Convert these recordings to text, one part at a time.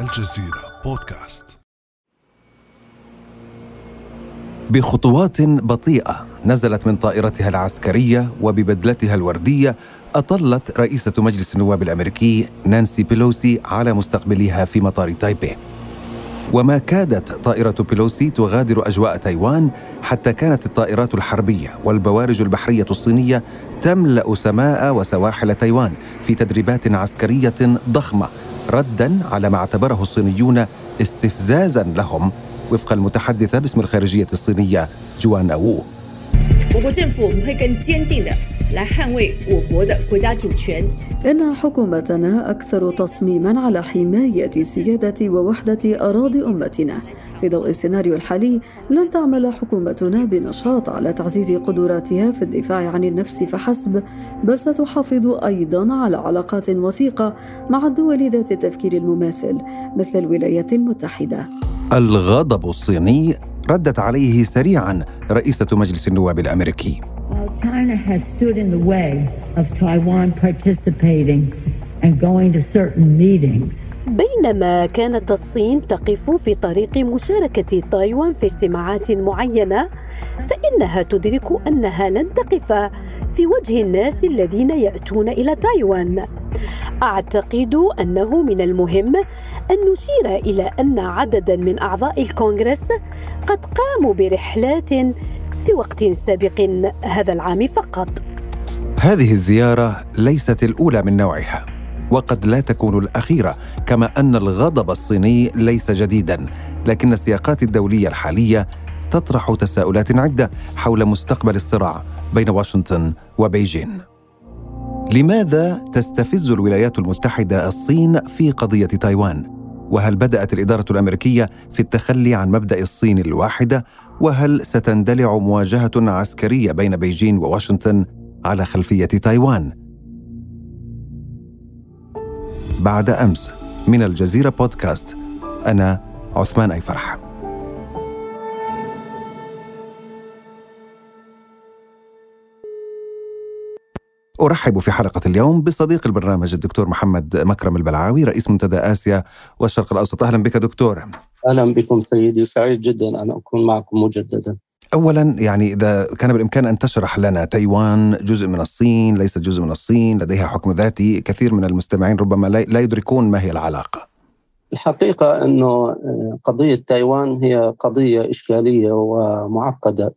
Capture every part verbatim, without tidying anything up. الجزيرة بودكاست. بخطوات بطيئة نزلت من طائرتها العسكرية وببدلتها الوردية أطلت رئيسة مجلس النواب الأمريكي نانسي بيلوسي على مستقبلها في مطار تايبي. وما كادت طائرة بيلوسي تغادر أجواء تايوان حتى كانت الطائرات الحربية والبوارج البحرية الصينية تملأ سماء وسواحل تايوان في تدريبات عسكرية ضخمة، رداً على ما اعتبره الصينيون استفزازاً لهم، وفق المتحدثة باسم الخارجية الصينية جوان أوو. إن حكومتنا أكثر تصميماً على حماية سيادة ووحدة أراضي أمتنا. في ضوء السيناريو الحالي لن تعمل حكومتنا بنشاط على تعزيز قدراتها في الدفاع عن النفس فحسب، بل ستحافظ أيضاً على علاقات وثيقة مع الدول ذات التفكير المماثل مثل الولايات المتحدة. الغضب الصيني ردت عليه سريعاً رئيسة مجلس النواب الأمريكي. China has stood in the way of Taiwan participating and going to certain meetings. بينما كانت الصين تقف في طريق مشاركة تايوان في اجتماعات معينة، فإنها تدرك أنها لن تقف في وجه الناس الذين يأتون إلى تايوان. أعتقد أنه من المهم أن نشير إلى أن عدداً من أعضاء الكونغرس قد قاموا برحلات في وقت سابق هذا العام فقط. هذه الزيارة ليست الأولى من نوعها وقد لا تكون الأخيرة، كما أن الغضب الصيني ليس جديداً، لكن السياقات الدولية الحالية تطرح تساؤلات عدة حول مستقبل الصراع بين واشنطن وبيجين. لماذا تستفز الولايات المتحدة الصين في قضية تايوان؟ وهل بدأت الإدارة الأمريكية في التخلي عن مبدأ الصين الواحدة؟ وهل ستندلع مواجهة عسكرية بين بيجين وواشنطن على خلفية تايوان؟ بعد أمس من الجزيرة بودكاست، أنا عثمان أيفرح. أرحب في حلقة اليوم بصديق البرنامج الدكتور محمد مكرم البلعاوي، رئيس منتدى آسيا والشرق الأوسط. أهلا بك دكتور. أهلا بكم سيدي، سعيد جدا أن أكون معكم مجددا. أولا يعني إذا كان بالإمكان أن تشرح لنا، تايوان جزء من الصين، ليس جزء من الصين، لديها حكم ذاتي، كثير من المستمعين ربما لا يدركون ما هي العلاقة. الحقيقة أنه قضية تايوان هي قضية إشكالية ومعقدة،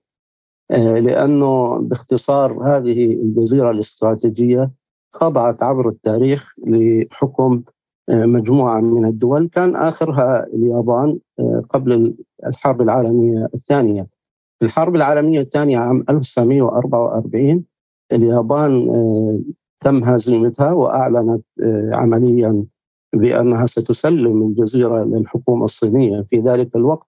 لأنه باختصار هذه الجزيرة الاستراتيجية خضعت عبر التاريخ لحكم مجموعة من الدول، كان آخرها اليابان قبل الحرب العالمية الثانية. في الحرب العالمية الثانية عام ألف وتسعمائة وأربعة وأربعين اليابان تم هزيمتها، وأعلنت عملياً بأنها ستسلم الجزيرة للحكومة الصينية. في ذلك الوقت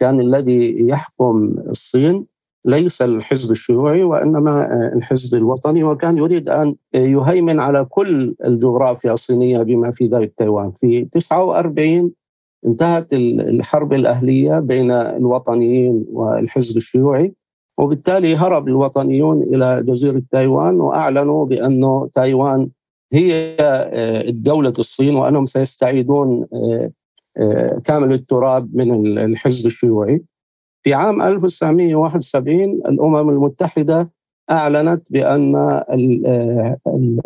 كان الذي يحكم الصين ليس الحزب الشيوعي وإنما الحزب الوطني، وكان يريد أن يهيمن على كل الجغرافيا الصينية بما في ذلك تايوان. في تسعة وأربعين انتهت الحرب الأهلية بين الوطنيين والحزب الشيوعي، وبالتالي هرب الوطنيون إلى جزيرة تايوان وأعلنوا بأن تايوان هي دولة الصين، وأنهم سيستعيدون كامل التراب من الحزب الشيوعي. في عام ألف وتسعمائة وواحد وسبعين الأمم المتحدة أعلنت بأن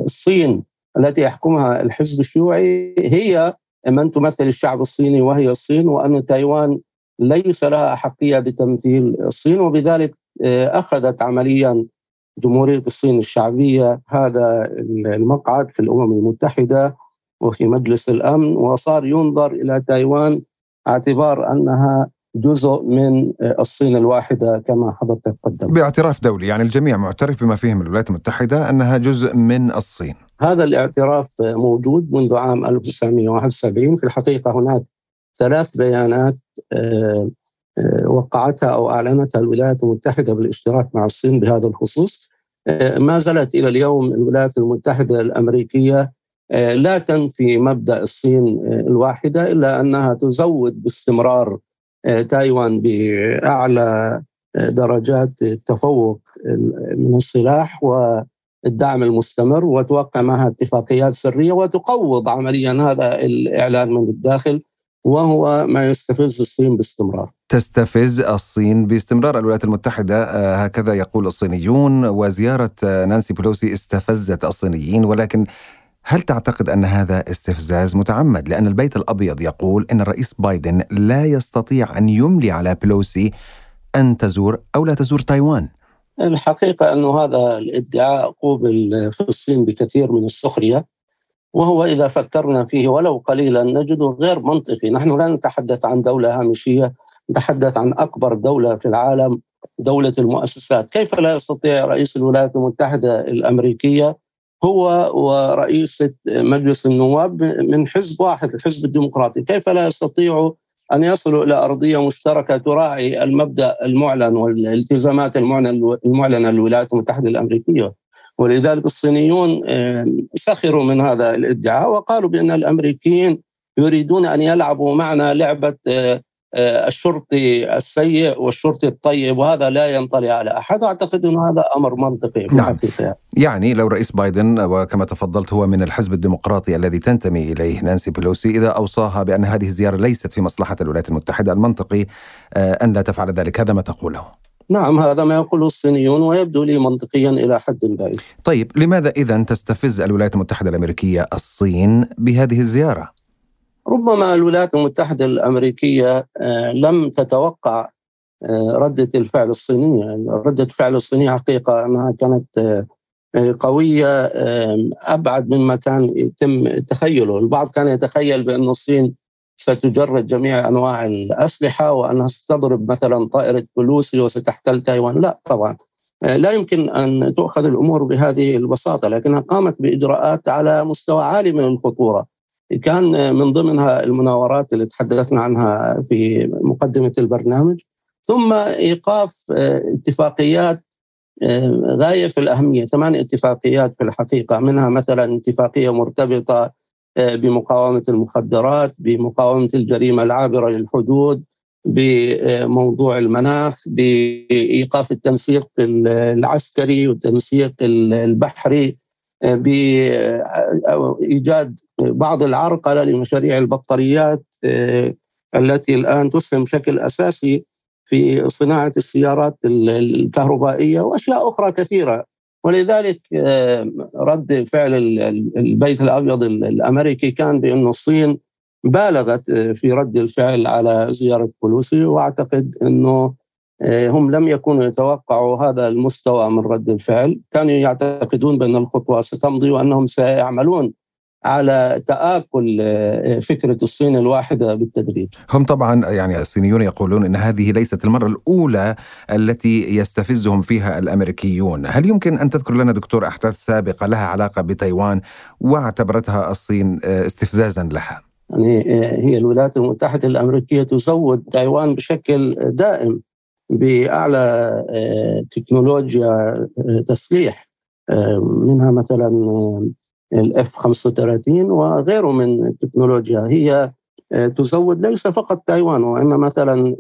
الصين التي يحكمها الحزب الشيوعي هي من تمثل الشعب الصيني وهي الصين، وأن تايوان ليس لها أحقية بتمثيل الصين، وبذلك أخذت عمليا جمهورية الصين الشعبية هذا المقعد في الأمم المتحدة وفي مجلس الأمن، وصار ينظر إلى تايوان باعتبار أنها جزء من الصين الواحدة كما حضرتك قدمت. باعتراف دولي، يعني الجميع معترف بما فيهم الولايات المتحدة أنها جزء من الصين. هذا الاعتراف موجود منذ عام ألف وتسعمائة وواحد وسبعين. في الحقيقة هناك ثلاث بيانات وقعتها أو أعلنتها الولايات المتحدة بالاشتراك مع الصين بهذا الخصوص. ما زالت إلى اليوم الولايات المتحدة الأمريكية لا تنفي مبدأ الصين الواحدة، إلا أنها تزود باستمرار تايوان بأعلى درجات التفوق من السلاح والدعم المستمر، وتوقع معها اتفاقيات سرية، وتقوض عمليا هذا الإعلان من الداخل وهو ما يستفز الصين باستمرار. تستفز الصين باستمرار الولايات المتحدة، هكذا يقول الصينيون. وزيارة نانسي بيلوسي استفزت الصينيين، ولكن هل تعتقد أن هذا استفزاز متعمد؟ لأن البيت الأبيض يقول أن الرئيس بايدن لا يستطيع أن يملي على بيلوسي أن تزور أو لا تزور تايوان. الحقيقة أن هذا الادعاء قوبل في الصين بكثير من السخرية، وهو إذا فكرنا فيه ولو قليلا نجده غير منطقي. نحن لا نتحدث عن دولة هامشية، نتحدث عن أكبر دولة في العالم، دولة المؤسسات. كيف لا يستطيع رئيس الولايات المتحدة الأمريكية هو ورئيسة مجلس النواب من حزب واحد، الحزب الديمقراطي، كيف لا يستطيعوا أن يصلوا إلى أرضية مشتركة تراعي المبدأ المعلن والالتزامات المعلنة للولايات المتحدة الأمريكية؟ ولذلك الصينيون سخروا من هذا الادعاء وقالوا بأن الأمريكيين يريدون أن يلعبوا معنا لعبة الشرطي السيء والشرطي الطيب، وهذا لا ينطلي على أحد. أعتقد أن هذا أمر منطقي. نعم. يعني لو رئيس بايدن، وكما تفضلت هو من الحزب الديمقراطي الذي تنتمي إليه نانسي بيلوسي، إذا أوصاها بأن هذه الزيارة ليست في مصلحة الولايات المتحدة، المنطقي أن لا تفعل ذلك. هذا ما تقوله. نعم، هذا ما يقوله الصينيون، ويبدو لي منطقيا إلى حد بعيد. طيب، لماذا إذن تستفز الولايات المتحدة الأمريكية الصين بهذه الزيارة؟ ربما الولايات المتحدة الأمريكية لم تتوقع ردة الفعل الصينية. ردة الفعل الصينية حقيقة أنها كانت قوية أبعد مما كان يتم تخيله. البعض كان يتخيل بأن الصين ستجرد جميع أنواع الأسلحة وأنها ستضرب مثلا طائرة بيلوسي وستحتل تايوان. لا طبعا، لا يمكن أن تؤخذ الأمور بهذه البساطة، لكنها قامت بإجراءات على مستوى عالي من الخطورة. كان من ضمنها المناورات اللي تحدثنا عنها في مقدمة البرنامج، ثم إيقاف اتفاقيات غاية في الأهمية، ثمان اتفاقيات في الحقيقة، منها مثلا اتفاقية مرتبطة بمقاومة المخدرات، بمقاومة الجريمة العابرة للحدود، بموضوع المناخ، بإيقاف التنسيق العسكري والتنسيق البحري، بإيجاد بعض العرقلة لمشاريع البطاريات التي الآن تسهم بشكل أساسي في صناعة السيارات الكهربائية وأشياء أخرى كثيرة. ولذلك رد فعل البيت الأبيض الأمريكي كان بأن الصين بالغت في رد الفعل على زيارة بيلوسي، وأعتقد أنه هم لم يكونوا يتوقعوا هذا المستوى من رد الفعل. كانوا يعتقدون بأن الخطوة ستمضي وأنهم سيعملون على تآكل فكرة الصين الواحدة بالتدريج. هم طبعا يعني الصينيون يقولون أن هذه ليست المرة الأولى التي يستفزهم فيها الأمريكيون. هل يمكن أن تذكر لنا دكتور أحداث سابقة لها علاقة بتايوان واعتبرتها الصين استفزازا لها؟ يعني هي الولايات المتحدة الأمريكية تزود تايوان بشكل دائم بأعلى تكنولوجيا تسليح، منها مثلا الإف خمسة وثلاثين وغيره من التكنولوجيا. هي تزود ليس فقط تايوان، وإنما مثلا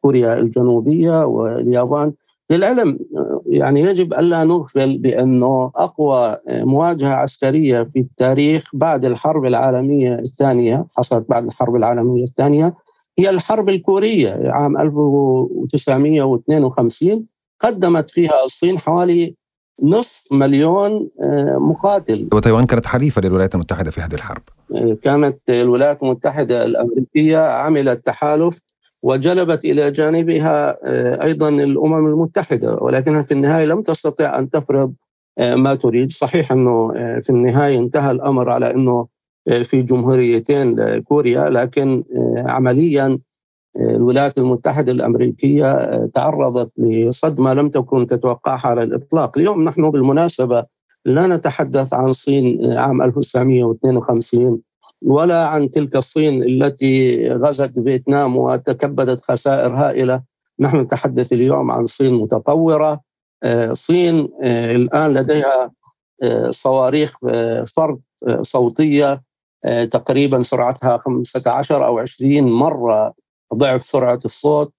كوريا الجنوبية واليابان. للعلم يعني يجب ألا نغفل بأنه أقوى مواجهة عسكرية في التاريخ بعد الحرب العالمية الثانية، حصلت بعد الحرب العالمية الثانية، هي الحرب الكورية عام ألف وتسعمائة واثنين وخمسين. قدمت فيها الصين حوالي نصف مليون مقاتل، وتايوان كانت حليفة للولايات المتحدة في هذه الحرب. كانت الولايات المتحدة الأمريكية عملت تحالف وجلبت إلى جانبها أيضا الأمم المتحدة، ولكنها في النهاية لم تستطع أن تفرض ما تريد. صحيح أنه في النهاية انتهى الأمر على أنه في جمهوريتين لكوريا، لكن عمليا الولايات المتحدة الأمريكية تعرضت لصدمة لم تكن تتوقعها على الإطلاق. اليوم نحن بالمناسبة لا نتحدث عن الصين عام ألف وتسعمائة واثنين وخمسين ولا عن تلك الصين التي غزت فيتنام وتكبدت خسائر هائلة. نحن نتحدث اليوم عن صين متطورة، صين الآن لديها صواريخ فرد صوتية تقريبا سرعتها خمسة عشر أو عشرين مرة ضعف سرعة الصوت.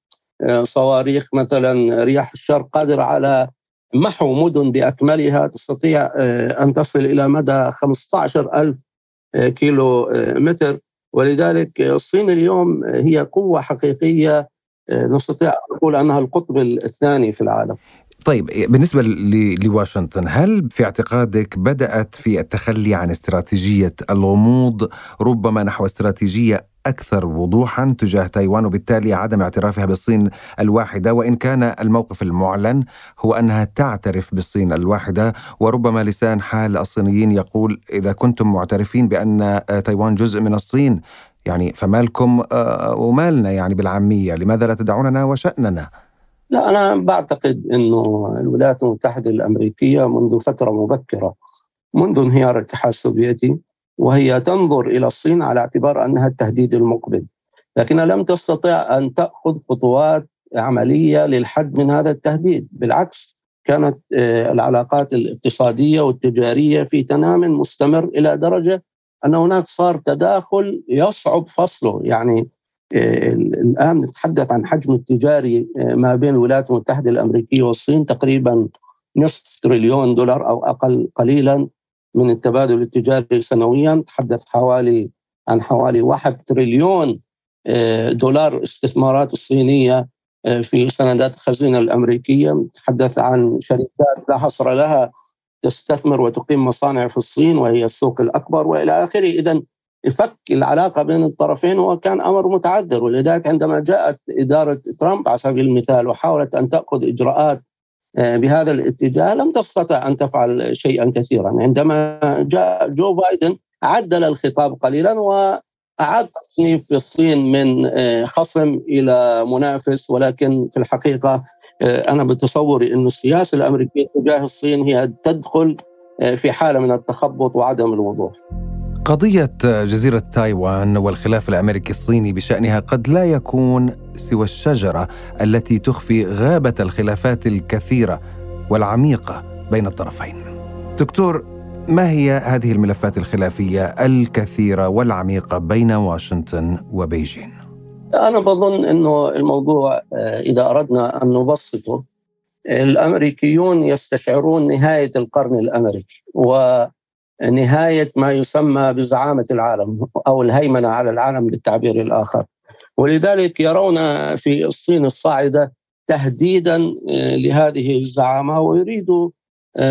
صواريخ مثلا رياح الشرق قادرة على محو مدن بأكملها، تستطيع أن تصل إلى مدى خمسة عشر ألف كيلو متر. ولذلك الصين اليوم هي قوة حقيقية نستطيع أن نقول أنها القطب الثاني في العالم. طيب بالنسبة لواشنطن، هل في اعتقادك بدأت في التخلي عن استراتيجية الغموض ربما نحو استراتيجية أكثر وضوحا تجاه تايوان، وبالتالي عدم اعترافها بالصين الواحدة، وإن كان الموقف المعلن هو أنها تعترف بالصين الواحدة، وربما لسان حال الصينيين يقول إذا كنتم معترفين بأن تايوان جزء من الصين يعني فمالكم ومالنا، يعني بالعامية لماذا لا تدعوننا وشأننا؟ لا، أنا بعتقد أنه الولايات المتحدة الأمريكية منذ فترة مبكرة منذ انهيار الاتحاد السوفيتي وهي تنظر إلى الصين على اعتبار أنها التهديد المقبل، لكنها لم تستطع أن تأخذ خطوات عملية للحد من هذا التهديد. بالعكس، كانت العلاقات الاقتصادية والتجارية في تنامٍ مستمر إلى درجة أن هناك صار تداخل يصعب فصله. يعني الآن نتحدث عن حجم التجاري ما بين الولايات المتحدة الأمريكية والصين تقريبا نصف تريليون دولار أو أقل قليلا من التبادل التجاري سنويا. نتحدث حوالي عن حوالي واحد تريليون دولار استثمارات الصينية في سندات الخزينة الأمريكية. نتحدث عن شركات لا حصر لها تستثمر وتقيم مصانع في الصين وهي السوق الأكبر وإلى آخره. إذن فك العلاقة بين الطرفين وكان أمر متعذر، ولذلك عندما جاءت إدارة ترامب على سبيل المثال وحاولت أن تأخذ إجراءات بهذا الاتجاه لم تستطع أن تفعل شيئا كثيرا. عندما جاء جو بايدن عدل الخطاب قليلا وأعاد تصنيف الصين من خصم إلى منافس، ولكن في الحقيقة أنا بتصوري أن السياسة الأمريكية تجاه الصين هي تدخل في حالة من التخبط وعدم الوضوح. قضية جزيرة تايوان والخلاف الأمريكي الصيني بشأنها قد لا يكون سوى الشجرة التي تخفي غابة الخلافات الكثيرة والعميقة بين الطرفين. دكتور، ما هي هذه الملفات الخلافية الكثيرة والعميقة بين واشنطن وبيجين؟ أنا بظن أنه الموضوع إذا أردنا أن نبسطه، الأمريكيون يستشعرون نهاية القرن الأمريكي و نهاية ما يسمى بزعامة العالم أو الهيمنة على العالم للتعبير الآخر، ولذلك يرون في الصين الصاعدة تهديدا لهذه الزعامة ويريدوا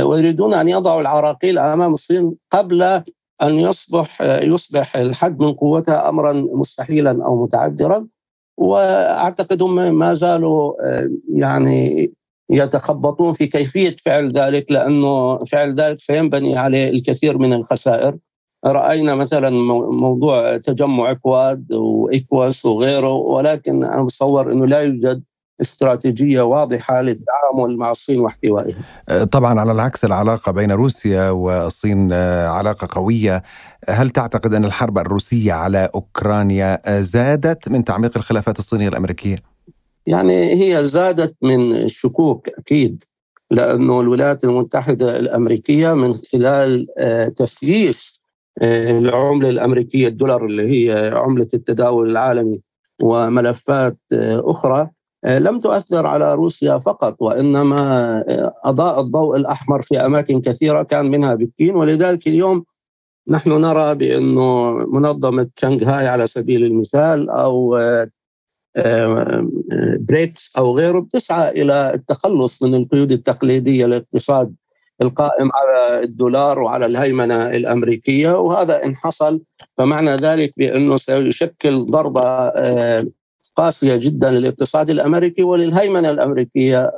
ويريدون أن يضعوا العراقيل أمام الصين قبل أن يصبح يصبح الحد من قوتها أمرا مستحيلا أو متعذرا. وأعتقد هم ما زالوا يعني يتخبطون في كيفية فعل ذلك، لأنه فعل ذلك سينبني عليه الكثير من الخسائر. رأينا مثلا موضوع تجمع إكواد وإكواس وغيره، ولكن أنا بصور أنه لا يوجد استراتيجية واضحة للتعامل مع الصين واحتوائها. طبعا على العكس العلاقة بين روسيا والصين علاقة قوية. هل تعتقد أن الحرب الروسية على أوكرانيا زادت من تعميق الخلافات الصينية الأمريكية؟ يعني هي زادت من الشكوك أكيد، لأنه الولايات المتحدة الأمريكية من خلال تسييس العملة الأمريكية الدولار اللي هي عملة التداول العالمي وملفات أخرى لم تؤثر على روسيا فقط، وإنما أضاء الضوء الأحمر في أماكن كثيرة كان منها بكين. ولذلك اليوم نحن نرى بأنه منظمة شنغهاي على سبيل المثال أو بريكس أو غيره بتسعى إلى التخلص من القيود التقليدية للاقتصاد القائم على الدولار وعلى الهيمنة الأمريكية، وهذا إن حصل فمعنى ذلك بأنه سيشكل ضربة قاسية جدا للاقتصاد الأمريكي وللهيمنة الأمريكية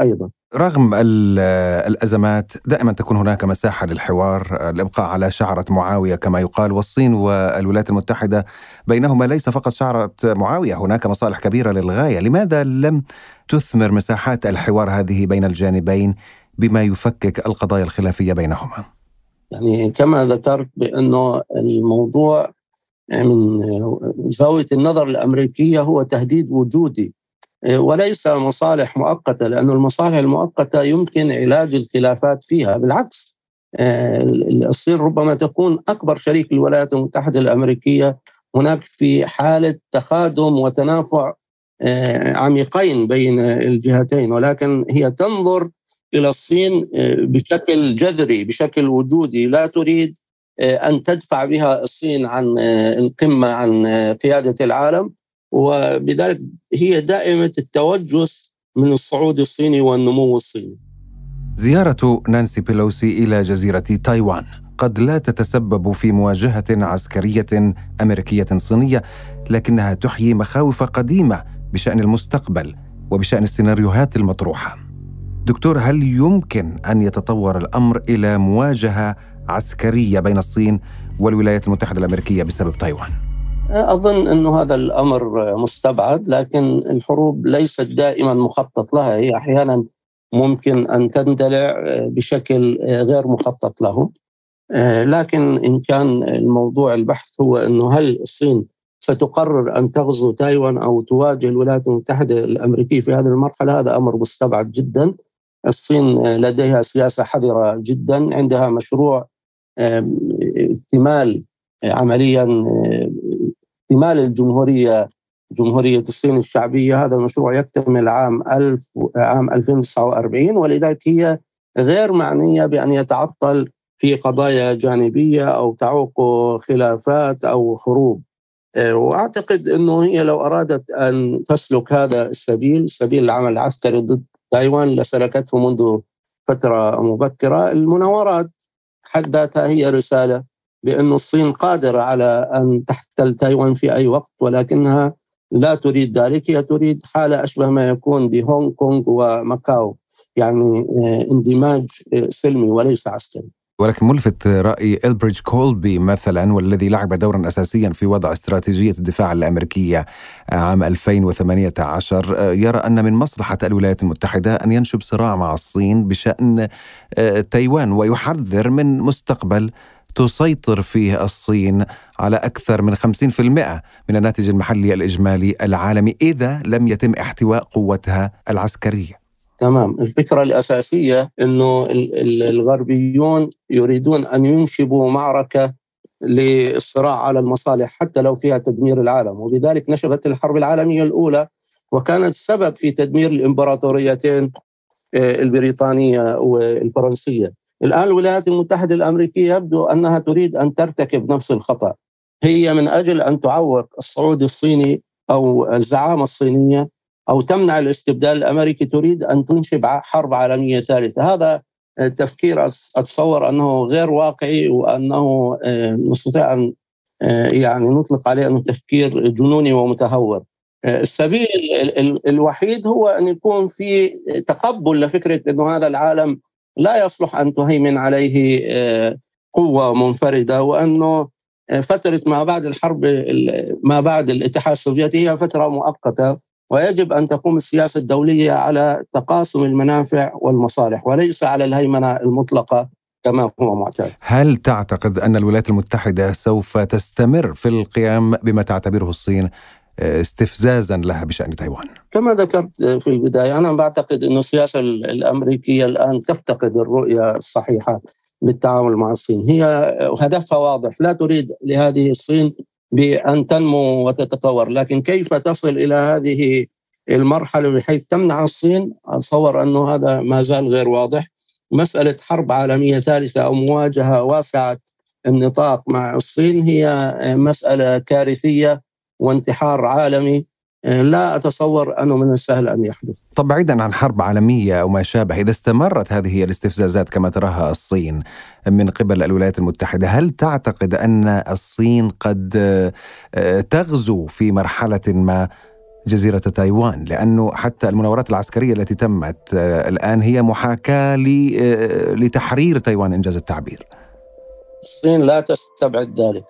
أيضا. رغم الأزمات دائما تكون هناك مساحة للحوار، الإبقاء على شعرة معاوية كما يقال، والصين والولايات المتحدة بينهما ليس فقط شعرة معاوية، هناك مصالح كبيرة للغاية. لماذا لم تثمر مساحات الحوار هذه بين الجانبين بما يفكك القضايا الخلافية بينهما؟ يعني كما ذكرت بأنه الموضوع من زاوية النظر الأمريكية هو تهديد وجودي وليس مصالح مؤقتة، لأن المصالح المؤقتة يمكن علاج الخلافات فيها. بالعكس، الصين ربما تكون أكبر شريك للولايات المتحدة الأمريكية، هناك في حالة تخادم وتنافع عميقين بين الجهتين، ولكن هي تنظر إلى الصين بشكل جذري بشكل وجودي، لا تريد أن تدفع بها الصين عن القمة عن قيادة العالم، وبذلك هي دائمة التوجس من الصعود الصيني والنمو الصيني. زيارة نانسي بيلوسي إلى جزيرة تايوان قد لا تتسبب في مواجهة عسكرية أمريكية صينية، لكنها تحيي مخاوف قديمة بشأن المستقبل وبشأن السيناريوهات المطروحة. دكتور، هل يمكن أن يتطور الأمر إلى مواجهة عسكرية بين الصين والولايات المتحدة الأمريكية بسبب تايوان؟ أظن أنه هذا الأمر مستبعد، لكن الحروب ليست دائما مخطط لها، هي أحيانا ممكن أن تندلع بشكل غير مخطط له. لكن إن كان الموضوع البحث هو أنه هل الصين ستقرر أن تغزو تايوان أو تواجه الولايات المتحدة الأمريكية في هذه المرحلة، هذا أمر مستبعد جدا. الصين لديها سياسة حذرة جدا، عندها مشروع اكتمال عمليا اكتمال الجمهورية جمهورية الصين الشعبية، هذا المشروع يكتمل عام ألف عام ألفين وتسعة وأربعين، ولذلك هي غير معنية بأن يتعطل في قضايا جانبية أو تعوق خلافات أو حروب. وأعتقد أنه هي لو أرادت أن تسلك هذا السبيل، سبيل العمل العسكري ضد تايوان، لسلكته منذ فترة مبكرة. المناورات حد ذاتها هي رسالة بأن الصين قادرة على أن تحتل تايوان في أي وقت، ولكنها لا تريد ذلك. هي تريد حالة أشبه ما يكون بهونغ كونغ وماكاو، يعني اندماج سلمي وليس عسكري. ولكن ملفت رأي إيلبريدج كولبي مثلا، والذي لعب دورا أساسيا في وضع استراتيجية الدفاع الأمريكية عام ألفين وثمانية عشر، يرى أن من مصلحة الولايات المتحدة أن ينشب صراع مع الصين بشأن تايوان، ويحذر من مستقبل تسيطر فيه الصين على أكثر من خمسين بالمئة من الناتج المحلي الإجمالي العالمي إذا لم يتم احتواء قوتها العسكرية. تمام. الفكرة الأساسية أنه الغربيون يريدون أن ينشبوا معركة للصراع على المصالح حتى لو فيها تدمير العالم، وبذلك نشبت الحرب العالمية الأولى، وكانت سبب في تدمير الإمبراطوريتين البريطانية والفرنسية. الآن الولايات المتحدة الأمريكية يبدو أنها تريد أن ترتكب نفس الخطأ، هي من أجل أن تعوق الصعود الصيني أو الزعامة الصينية أو تمنع الاستبدال الأمريكي، تريد أن تنشب حرب عالمية ثالثة. هذا التفكير أتصور أنه غير واقعي، وأنه نستطيع أن يعني نطلق عليه أنه تفكير جنوني ومتهور. السبيل الوحيد هو أن يكون في تقبل لفكرة أنه هذا العالم لا يصلح أن تهيمن عليه قوة منفردة، وأنه فترة ما بعد الحرب ما بعد الاتحاد السوفيتي هي فترة مؤقتة، ويجب أن تقوم السياسة الدولية على تقاسم المنافع والمصالح وليس على الهيمنة المطلقة كما هو معتاد. هل تعتقد أن الولايات المتحدة سوف تستمر في القيام بما تعتبره الصين استفزازا لها بشأن تايوان؟ كما ذكرت في البداية، أنا بعتقد أن السياسة الأمريكية الآن تفتقد الرؤية الصحيحة بالتعامل مع الصين. هي هدفها واضح، لا تريد لهذه الصين بأن تنمو وتتطور، لكن كيف تصل إلى هذه المرحلة بحيث تمنع الصين؟ أتصور أنه هذا ما زال غير واضح. مسألة حرب عالمية ثالثة أو مواجهة واسعة النطاق مع الصين هي مسألة كارثية وانتحار عالمي، لا أتصور أنه من السهل أن يحدث. طب بعيدا عن حرب عالمية وما شابه، إذا استمرت هذه الاستفزازات كما تراها الصين من قبل الولايات المتحدة، هل تعتقد أن الصين قد تغزو في مرحلة ما جزيرة تايوان؟ لأنه حتى المناورات العسكرية التي تمت الآن هي محاكاة لتحرير تايوان إنجاز التعبير. الصين لا تستبعد ذلك،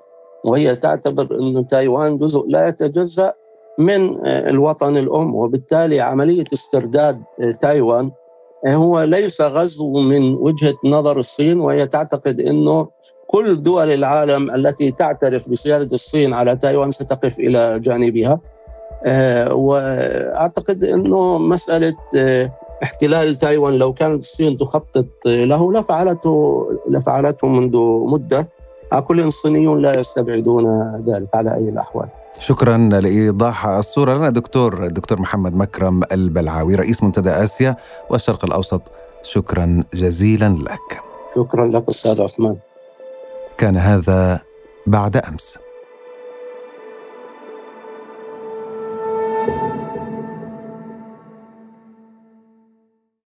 وهي تعتبر أن تايوان جزء لا يتجزأ من الوطن الأم، وبالتالي عملية استرداد تايوان هو ليس غزو من وجهة نظر الصين، وهي تعتقد أنه كل دول العالم التي تعترف بسيادة الصين على تايوان ستقف إلى جانبها. وأعتقد أنه مسألة احتلال تايوان لو كانت الصين تخطط له لفعلته لفعلته منذ مدة. كل الصينيون لا يستبعدون ذلك على أي الأحوال. شكرا لإيضاح الصورة لنا دكتور دكتور محمد مكرم البلعاوي، رئيس منتدى آسيا والشرق الأوسط. شكرا جزيلا لك. شكرا لك أستاذ عثمان. كان هذا بعد أمس.